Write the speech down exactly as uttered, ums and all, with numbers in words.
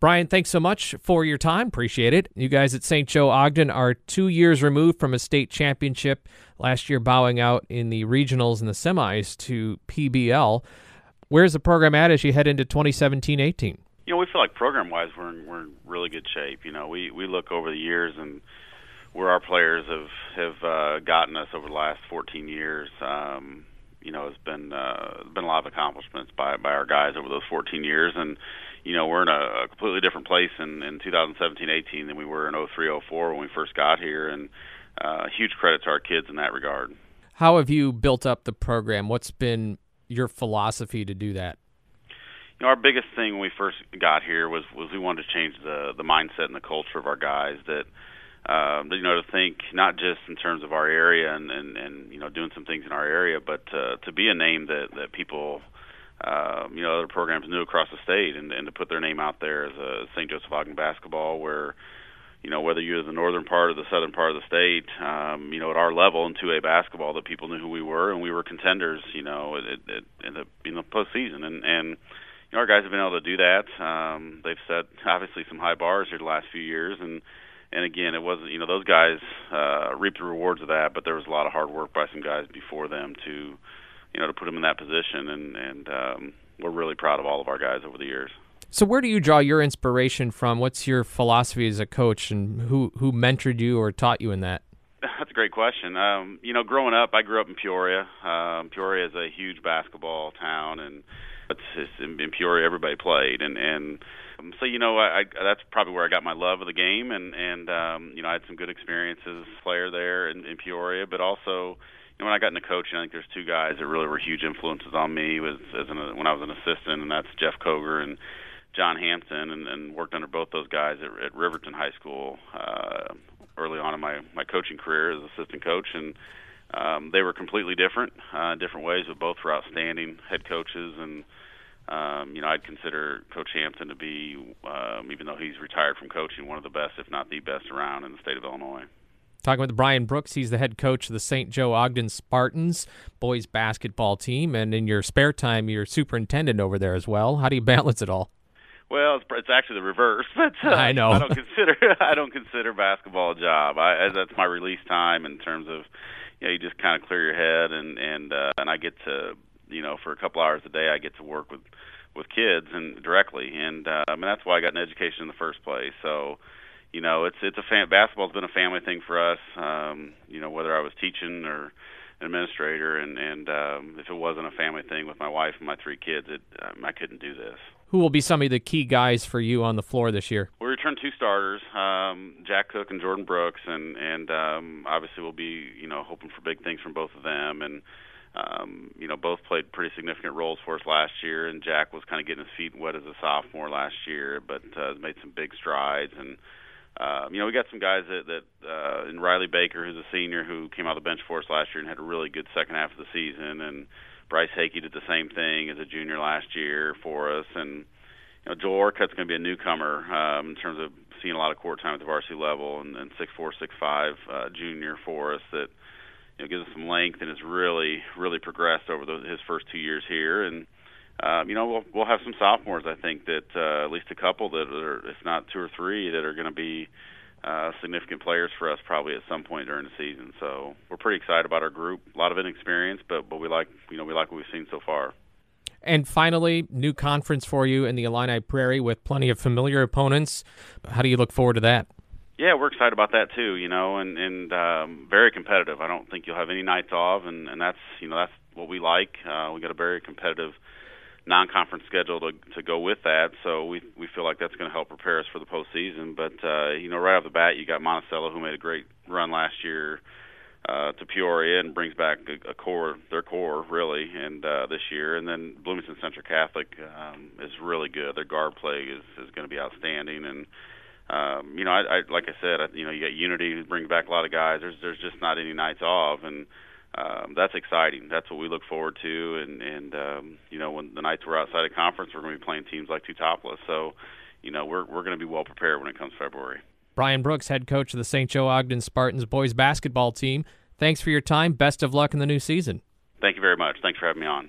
Brian, thanks so much for your time. Appreciate it. You guys at Saint Joe Ogden are two years removed from a state championship, last year bowing out in the regionals and the semis to P B L. Where's the program at as you head into twenty seventeen eighteen? You know, we feel like program-wise we're in, we're in really good shape. You know, we, we look over the years and where our players have, have uh, gotten us over the last fourteen years. Um, you know, it's been uh, been a lot of accomplishments by, by our guys over those fourteen years. And, you know, we're in a, a completely different place in, in twenty seventeen eighteen than we were in oh three oh four when we first got here. And uh, huge credit to our kids in that regard. How have you built up the program? What's been your philosophy to do that? You know, our biggest thing when we first got here was, was we wanted to change the, the mindset and the culture of our guys, that, um, you know, to think not just in terms of our area and, and, and you know, doing some things in our area, but uh, to be a name that, that people, uh, you know, other programs knew across the state, and, and to put their name out there as a Saint Joseph Ogden basketball, where, you know, whether you're the northern part or the southern part of the state, um, you know, at our level in two A basketball, that people knew who we were, and we were contenders, you know, at, at, in, the, in the postseason. And, and you know, our guys have been able to do that. Um, they've set, obviously, some high bars here the last few years. And, and again, it wasn't, you know, those guys uh, reaped the rewards of that, but there was a lot of hard work by some guys before them to, you know, to put them in that position. And, and um, we're really proud of all of our guys over the years. So where do you draw your inspiration from? What's your philosophy as a coach, and who, who mentored you or taught you in that? That's a great question. Um, you know, growing up, I grew up in Peoria. Um, Peoria is a huge basketball town, and it's, it's in, in Peoria everybody played, and and um, so you know I, I that's probably where I got my love of the game, and and um, you know I had some good experiences as a player there in, in Peoria, but also you know when I got into coaching, I think there's two guys that really were huge influences on me was as an, when I was an assistant, and that's Jeff Koger and John Hampton, and, and worked under both those guys at, at Riverton High School uh, early on in my, my coaching career as assistant coach, and um, they were completely different, uh, different ways, but both were outstanding head coaches. And um, you know, I'd consider Coach Hampton to be, um, even though he's retired from coaching, one of the best, if not the best, around in the state of Illinois. Talking with Brian Brooks, he's the head coach of the Saint Joe Ogden Spartans boys basketball team, and in your spare time, you're superintendent over there as well. How do you balance it all? Well, it's, it's actually the reverse, but uh, I know I don't consider I don't consider basketball a job. I, as that's my release time in terms of, you know, you just kind of clear your head, and and uh, and I get to, you know, for a couple hours a day I get to work with with kids and directly, and uh, I mean that's why I got an education in the first place. So, you know, it's it's a fam- basketball's been a family thing for us. Um, you know, whether I was teaching or an administrator, and and um, if it wasn't a family thing with my wife and my three kids, it, um, I couldn't do this. Who will be some of the key guys for you on the floor this year? We return two starters, um, Jack Cook and Jordan Brooks, and and um, obviously we'll be, you know, hoping for big things from both of them. And um, you know, both played pretty significant roles for us last year. And Jack was kind of getting his feet wet as a sophomore last year, but uh, made some big strides. And uh, you know, we got some guys that that uh, and Riley Baker, who's a senior, who came out of the bench for us last year and had a really good second half of the season. And Bryce Hakey did the same thing as a junior last year for us, and you know, Joel Orcutt's going to be a newcomer um, in terms of seeing a lot of court time at the varsity level, and then six four, six five uh, junior for us that, you know, gives us some length and has really, really progressed over the, his first two years here. And uh, you know, we'll we'll have some sophomores, I think, that uh, at least a couple that are, if not two or three, that are going to be uh, significant players for us probably at some point during the season. So we're pretty excited about our group. A lot of inexperience, but but we like you know we like what we've seen so far. And finally, new conference for you in the Illini Prairie with plenty of familiar opponents. How do you look forward to that? Yeah, we're excited about that too. You know, and and um, very competitive. I don't think you'll have any nights off, and and that's you know that's what we like. Uh, we got a very competitive non-conference schedule to to go with that, so we we feel like that's going to help prepare us for the postseason. But uh, you know, right off the bat, you got Monticello, who made a great run last year uh, to Peoria and brings back a, a core, their core really, and uh, this year, and then Bloomington Central Catholic um, is really good. Their guard play is, is going to be outstanding, and um, you know, I, I like I said, I, you know, you got Unity who brings back a lot of guys. There's there's just not any nights off, and Um, that's exciting. That's what we look forward to, and, and um, you know, when the nights we're outside of conference, we're going to be playing teams like Teutopolis. So, you know, we're we're going to be well prepared when it comes February. Brian Brooks, head coach of the Saint Joe Ogden Spartans boys basketball team. Thanks for your time. Best of luck in the new season. Thank you very much. Thanks for having me on.